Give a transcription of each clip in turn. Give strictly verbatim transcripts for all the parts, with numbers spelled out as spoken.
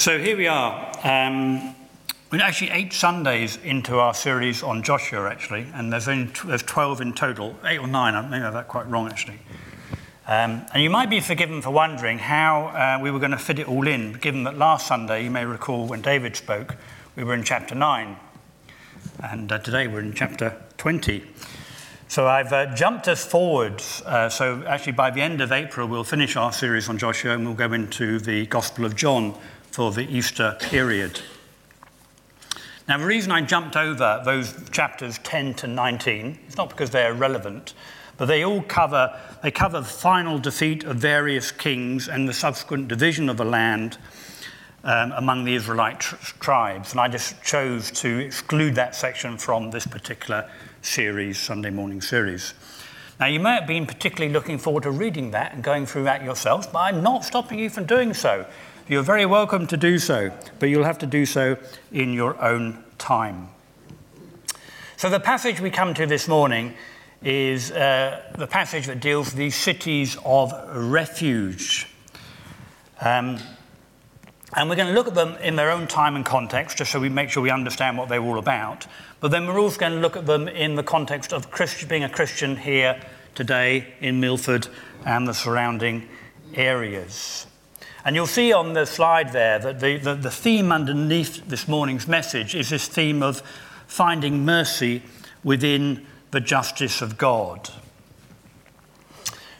So here we are, um, we're actually eight Sundays into our series on Joshua, actually, and there's only t- there's twelve in total, eight or nine, maybe I have that quite wrong, actually. Um, and you might be forgiven for wondering how uh, we were going to fit it all in, given that last Sunday, you may recall when David spoke, we were in chapter nine, and uh, today we're in chapter twenty. So I've uh, jumped us forwards, uh, so actually by the end of April we'll finish our series on Joshua and we'll go into the Gospel of John for the Easter period. Now the reason I jumped over those chapters ten to nineteen is not because they're irrelevant, but they all cover, they cover the final defeat of various kings and the subsequent division of the land um, among the Israelite tr- tribes, and I just chose to exclude that section from this particular series, Sunday morning series. Now you may have been particularly looking forward to reading that and going through that yourselves, but I'm not stopping you from doing so. You're very welcome to do so, but you'll have to do so in your own time. So the passage we come to this morning is uh, the passage that deals with these cities of refuge. Um, And we're going to look at them in their own time and context, just so we make sure we understand what they're all about. But then we're also going to look at them in the context of Christ, being a Christian here today in Milford and the surrounding areas. And you'll see on the slide there that the, the, the theme underneath this morning's message is this theme of finding mercy within the justice of God.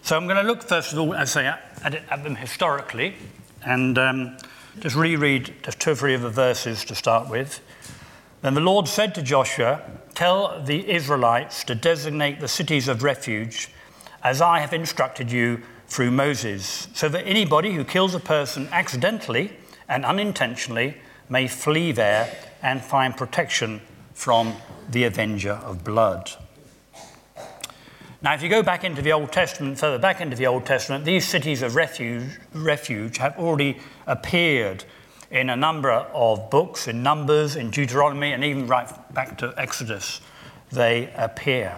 So I'm going to look, first of all, as I say, at, it, at them historically, and... Um, Just reread just two or three of the verses to start with. Then the Lord said to Joshua, "Tell the Israelites to designate the cities of refuge, as I have instructed you through Moses, so that anybody who kills a person accidentally and unintentionally may flee there and find protection from the avenger of blood." Now, if you go back into the Old Testament, further back into the Old Testament, these cities of refuge, refuge have already appeared in a number of books, in Numbers, in Deuteronomy, and even right back to Exodus, they appear.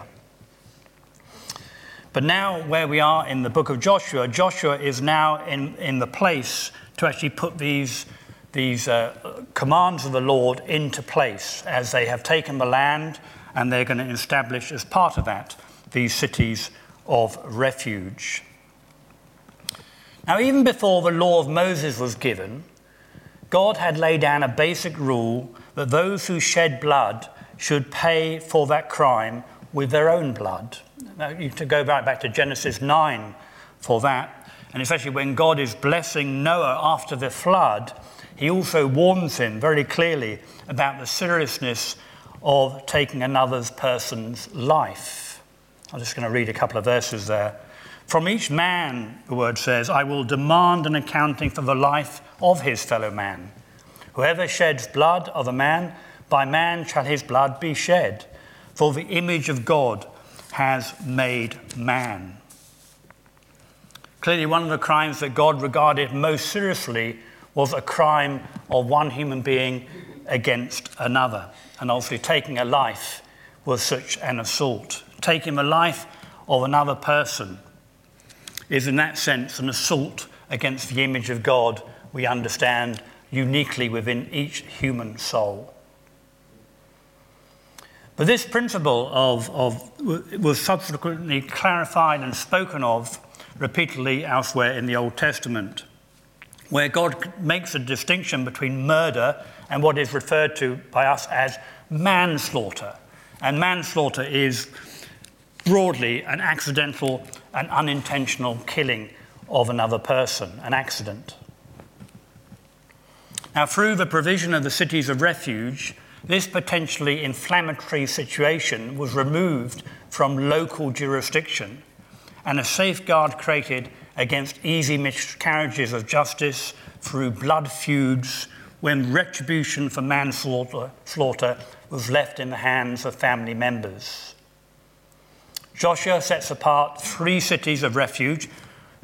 But now, where we are in the book of Joshua, Joshua is now in, in the place to actually put these, these uh, commands of the Lord into place, as they have taken the land, and they're going to establish as part of that these cities of refuge. Now, even before the law of Moses was given, God had laid down a basic rule that those who shed blood should pay for that crime with their own blood. Now, you have to go right back to Genesis nine for that. And especially when God is blessing Noah after the flood, he also warns him very clearly about the seriousness of taking another person's life. I'm just going to read a couple of verses there. "From each man," the word says, "I will demand an accounting for the life of his fellow man. Whoever sheds blood of a man, by man shall his blood be shed. For the image of God has made man." Clearly, one of the crimes that God regarded most seriously was a crime of one human being against another. And obviously, taking a life was such an assault. Taking the life of another person is, in that sense, an assault against the image of God we understand uniquely within each human soul. But this principle of, of was subsequently clarified and spoken of repeatedly elsewhere in the Old Testament, where God makes a distinction between murder and what is referred to by us as manslaughter. And manslaughter is broadly an accidental and unintentional killing of another person, an accident. Now, through the provision of the cities of refuge, this potentially inflammatory situation was removed from local jurisdiction and a safeguard created against easy miscarriages of justice through blood feuds when retribution for manslaughter slaughter was left in the hands of family members. Joshua sets apart three cities of refuge,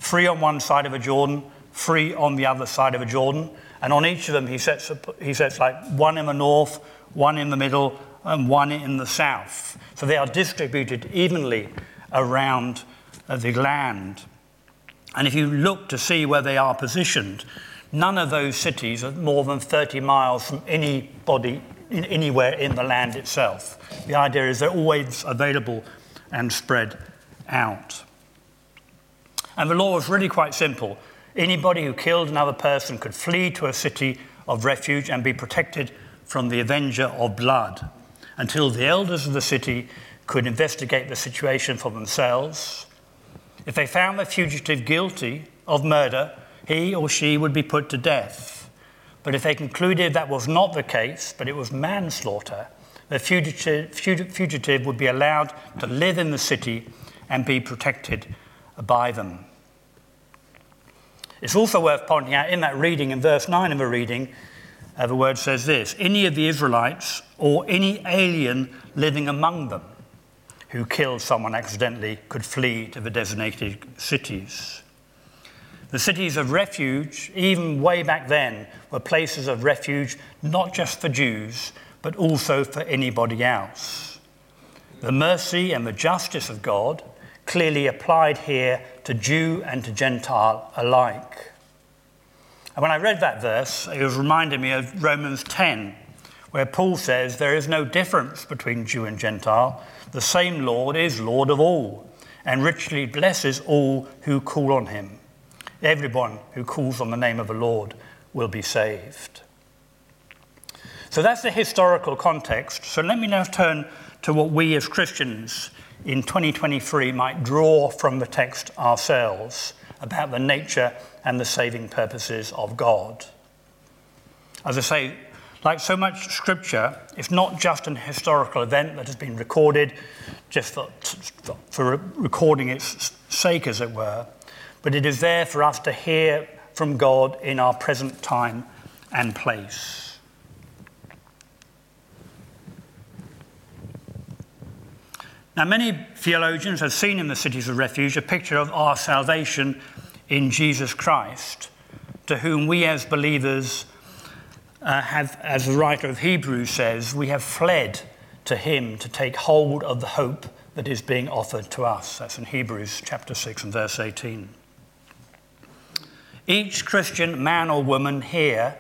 three on one side of the Jordan, three on the other side of the Jordan, and on each of them he sets up, he sets like one in the north, one in the middle, and one in the south. So they are distributed evenly around the land. And if you look to see where they are positioned, None of those cities are more than thirty miles from anybody, in, anywhere in the land itself. The idea is they're always available and spread out. And the law was really quite simple. Anybody who killed another person could flee to a city of refuge and be protected from the avenger of blood until the elders of the city could investigate the situation for themselves. If they found the fugitive guilty of murder, he or she would be put to death. But if they concluded that was not the case, but it was manslaughter, the fugitive, fugitive would be allowed to live in the city and be protected by them. It's also worth pointing out in that reading, in verse nine of the reading, uh, the word says this: any of the Israelites or any alien living among them who killed someone accidentally could flee to the designated cities. The cities of refuge, even way back then, were places of refuge not just for Jews, but also for anybody else. The mercy and the justice of God clearly applied here to Jew and to Gentile alike. And when I read that verse, it was reminding me of Romans ten, where Paul says there is no difference between Jew and Gentile. The same Lord is Lord of all and richly blesses all who call on him. Everyone who calls on the name of the Lord will be saved. So that's the historical context. So let me now turn to what we as Christians in twenty twenty-three might draw from the text ourselves about the nature and the saving purposes of God. As I say, like so much scripture, it's not just an historical event that has been recorded just for, for recording its sake, as it were, but it is there for us to hear from God in our present time and place. Now, many theologians have seen in the cities of refuge a picture of our salvation in Jesus Christ, to whom we as believers uh, have, as the writer of Hebrews says, we have fled to him to take hold of the hope that is being offered to us. That's in Hebrews chapter six and verse eighteen. Each Christian man or woman here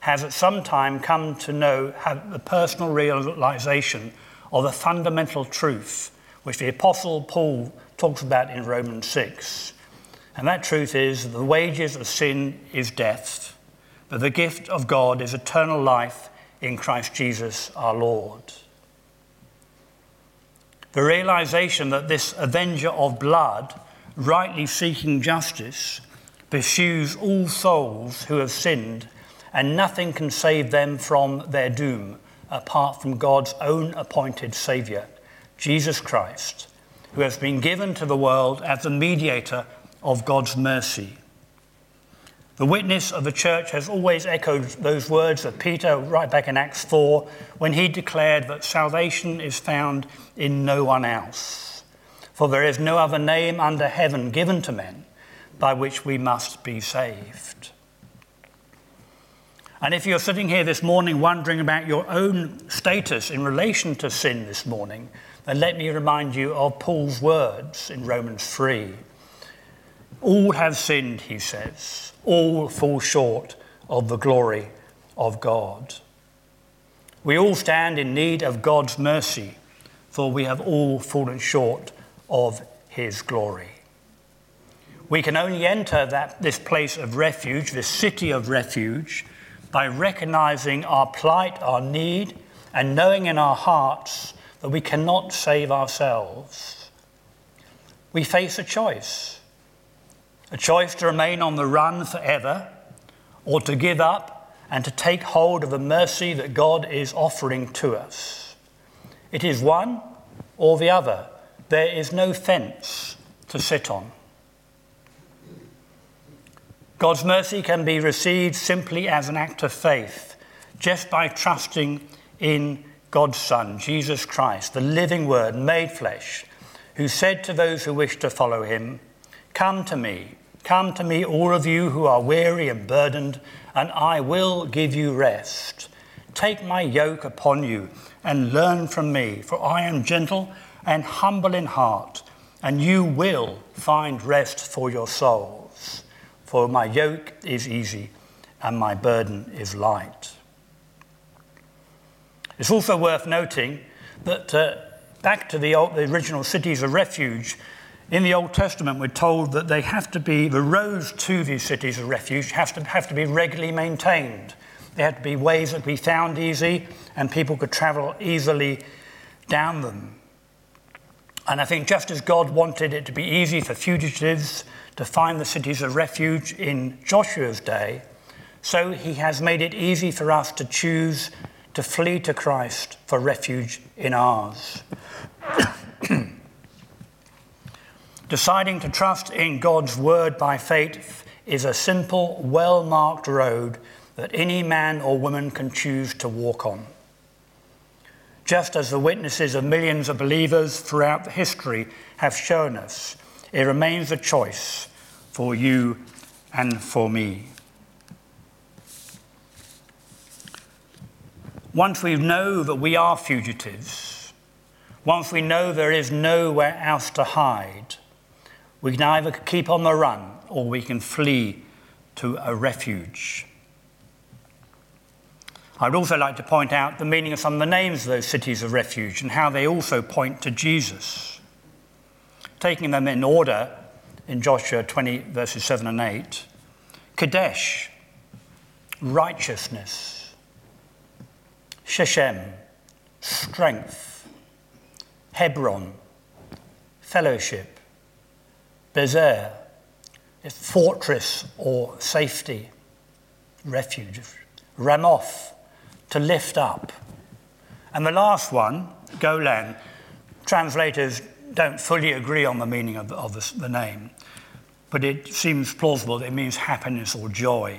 has at some time come to know, have the personal realization of the fundamental truth which the Apostle Paul talks about in Romans six. And that truth is the wages of sin is death, but the gift of God is eternal life in Christ Jesus our Lord. The realization that this avenger of blood, rightly seeking justice, pursues all souls who have sinned, and nothing can save them from their doom apart from God's own appointed Saviour, Jesus Christ, who has been given to the world as the mediator of God's mercy. The witness of the church has always echoed those words of Peter right back in Acts four, when he declared that salvation is found in no one else, for there is no other name under heaven given to men by which we must be saved. And if you're sitting here this morning wondering about your own status in relation to sin this morning, then let me remind you of Paul's words in Romans three. All have sinned, he says. All fall short of the glory of God. We all stand in need of God's mercy, for we have all fallen short of his glory. We can only enter that, this place of refuge, this city of refuge, by recognizing our plight, our need, and knowing in our hearts that we cannot save ourselves. We face a choice, a choice to remain on the run forever, or to give up and to take hold of the mercy that God is offering to us. It is one or the other. There is no fence to sit on. God's mercy can be received simply as an act of faith, just by trusting in God's Son, Jesus Christ, the living Word made flesh, who said to those who wish to follow him, "Come to me, come to me, all of you who are weary and burdened, and I will give you rest. Take my yoke upon you and learn from me, for I am gentle and humble in heart, and you will find rest for your soul. For my yoke is easy and my burden is light. It's also worth noting that uh, back to the, old, the original cities of refuge, in the Old Testament we're told that they have to be, the roads to these cities of refuge have to, have to be regularly maintained. There had to be ways that could be found easy and people could travel easily down them. And I think just as God wanted it to be easy for fugitives to find the cities of refuge in Joshua's day, so he has made it easy for us to choose to flee to Christ for refuge in ours. Deciding to trust in God's word by faith is a simple, well-marked road that any man or woman can choose to walk on. Just as the witnesses of millions of believers throughout history have shown us, it remains a choice for you and for me. Once we know that we are fugitives, once we know there is nowhere else to hide, we can either keep on the run or we can flee to a refuge. I would also like to point out the meaning of some of the names of those cities of refuge and how they also point to Jesus. Taking them in order, in Joshua twenty, verses seven and eight, Kadesh, righteousness. Shechem, strength. Hebron, fellowship. Bezer, fortress or safety, refuge. Ramoth, to lift up. And the last one, Golan. Translators don't fully agree on the meaning of, of the, the name, but it seems plausible that it means happiness or joy.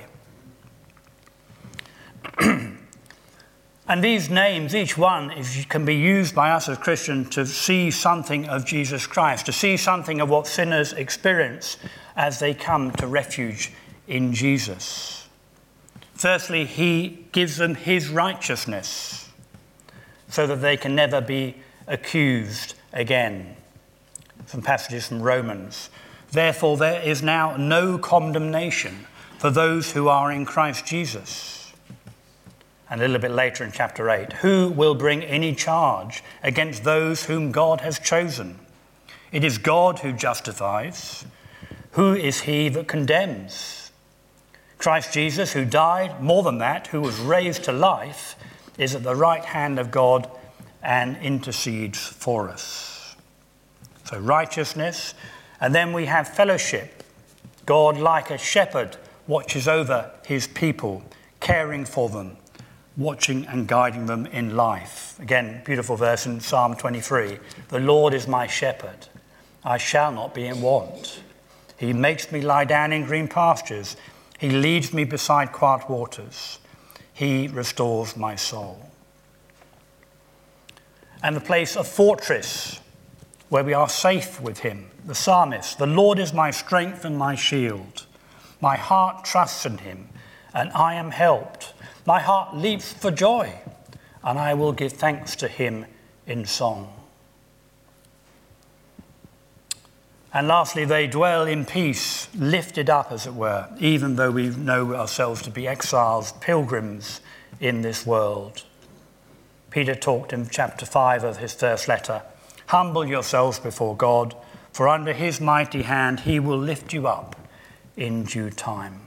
And these names, each one, is, can be used by us as Christians to see something of Jesus Christ, to see something of what sinners experience as they come to refuge in Jesus. Firstly, he gives them his righteousness so that they can never be accused again. Some passages from Romans. Therefore, there is now no condemnation for those who are in Christ Jesus. And a little bit later in chapter eight, who will bring any charge against those whom God has chosen? It is God who justifies. Who is he that condemns? Christ Jesus, who died, more than that, who was raised to life, is at the right hand of God and intercedes for us. So righteousness. And then we have fellowship. God, like a shepherd, watches over his people, caring for them, watching and guiding them in life. Again, beautiful verse in Psalm twenty-three. The Lord is my shepherd. I shall not be in want. He makes me lie down in green pastures. He leads me beside quiet waters. He restores my soul. And the place of fortress where we are safe with him. The psalmist, the Lord is my strength and my shield. My heart trusts in him and I am helped. My heart leaps for joy, and I will give thanks to him in song. And lastly, they dwell in peace, lifted up, as it were, even though we know ourselves to be exiles, pilgrims in this world. Peter talked in chapter five of his first letter, humble yourselves before God, for under his mighty hand he will lift you up in due time.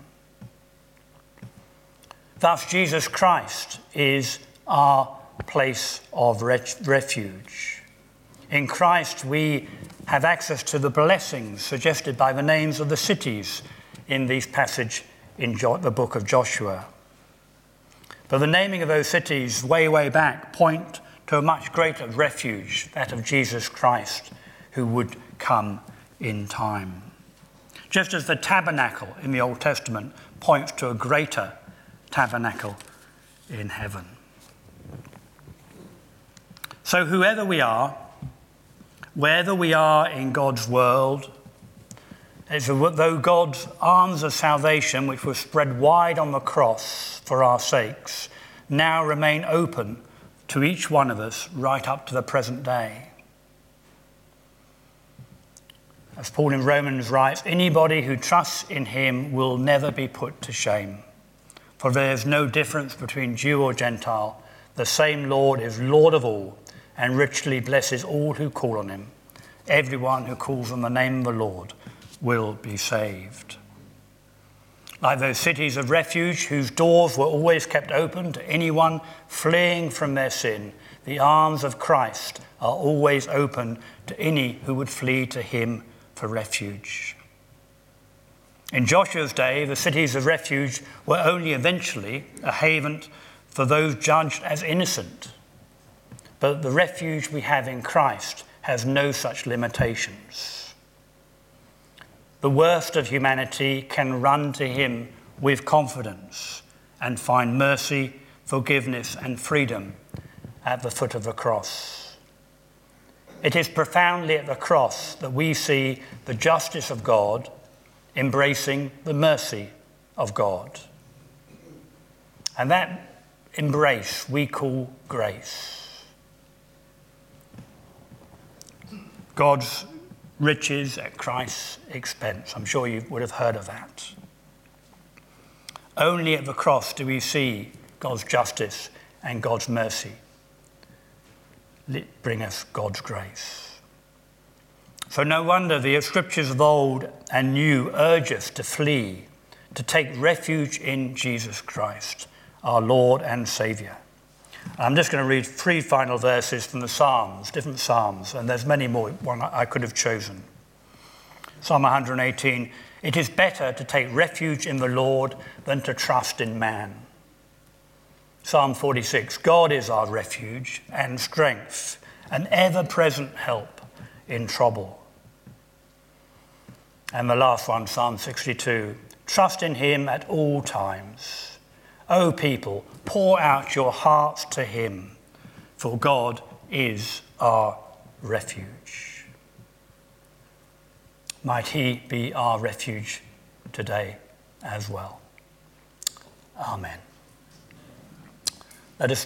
Thus, Jesus Christ is our place of refuge. In Christ, we have access to the blessings suggested by the names of the cities in this passage in jo- the book of Joshua. But the naming of those cities way, way back point to a much greater refuge, that of Jesus Christ, who would come in time. Just as the tabernacle in the Old Testament points to a greater tabernacle in heaven. So whoever we are, whether we are in God's world, as though God's arms of salvation, which were spread wide on the cross for our sakes, now remain open to each one of us right up to the present day. As Paul in Romans writes, anybody who trusts in him will never be put to shame. For there is no difference between Jew or Gentile. The same Lord is Lord of all, and richly blesses all who call on him. Everyone who calls on the name of the Lord will be saved. Like those cities of refuge whose doors were always kept open to anyone fleeing from their sin, the arms of Christ are always open to any who would flee to him for refuge. In Joshua's day, the cities of refuge were only eventually a haven for those judged as innocent. But the refuge we have in Christ has no such limitations. The worst of humanity can run to him with confidence and find mercy, forgiveness, and freedom at the foot of the cross. It is profoundly at the cross that we see the justice of God embracing the mercy of God. And that embrace we call grace. God's riches at Christ's expense. I'm sure you would have heard of that. Only at the cross do we see God's justice and God's mercy bring us God's grace. So no wonder the scriptures of old and new urge us to flee, to take refuge in Jesus Christ, our Lord and Saviour. I'm just going to read three final verses from the Psalms, different Psalms, and there's many more, one I could have chosen. Psalm one eighteen, it is better to take refuge in the Lord than to trust in man. Psalm forty-six, God is our refuge and strength, an ever-present help in trouble. And the last one, Psalm sixty-two, trust in him at all times. O people, pour out your hearts to him, for God is our refuge. Might he be our refuge today as well. Amen. Let us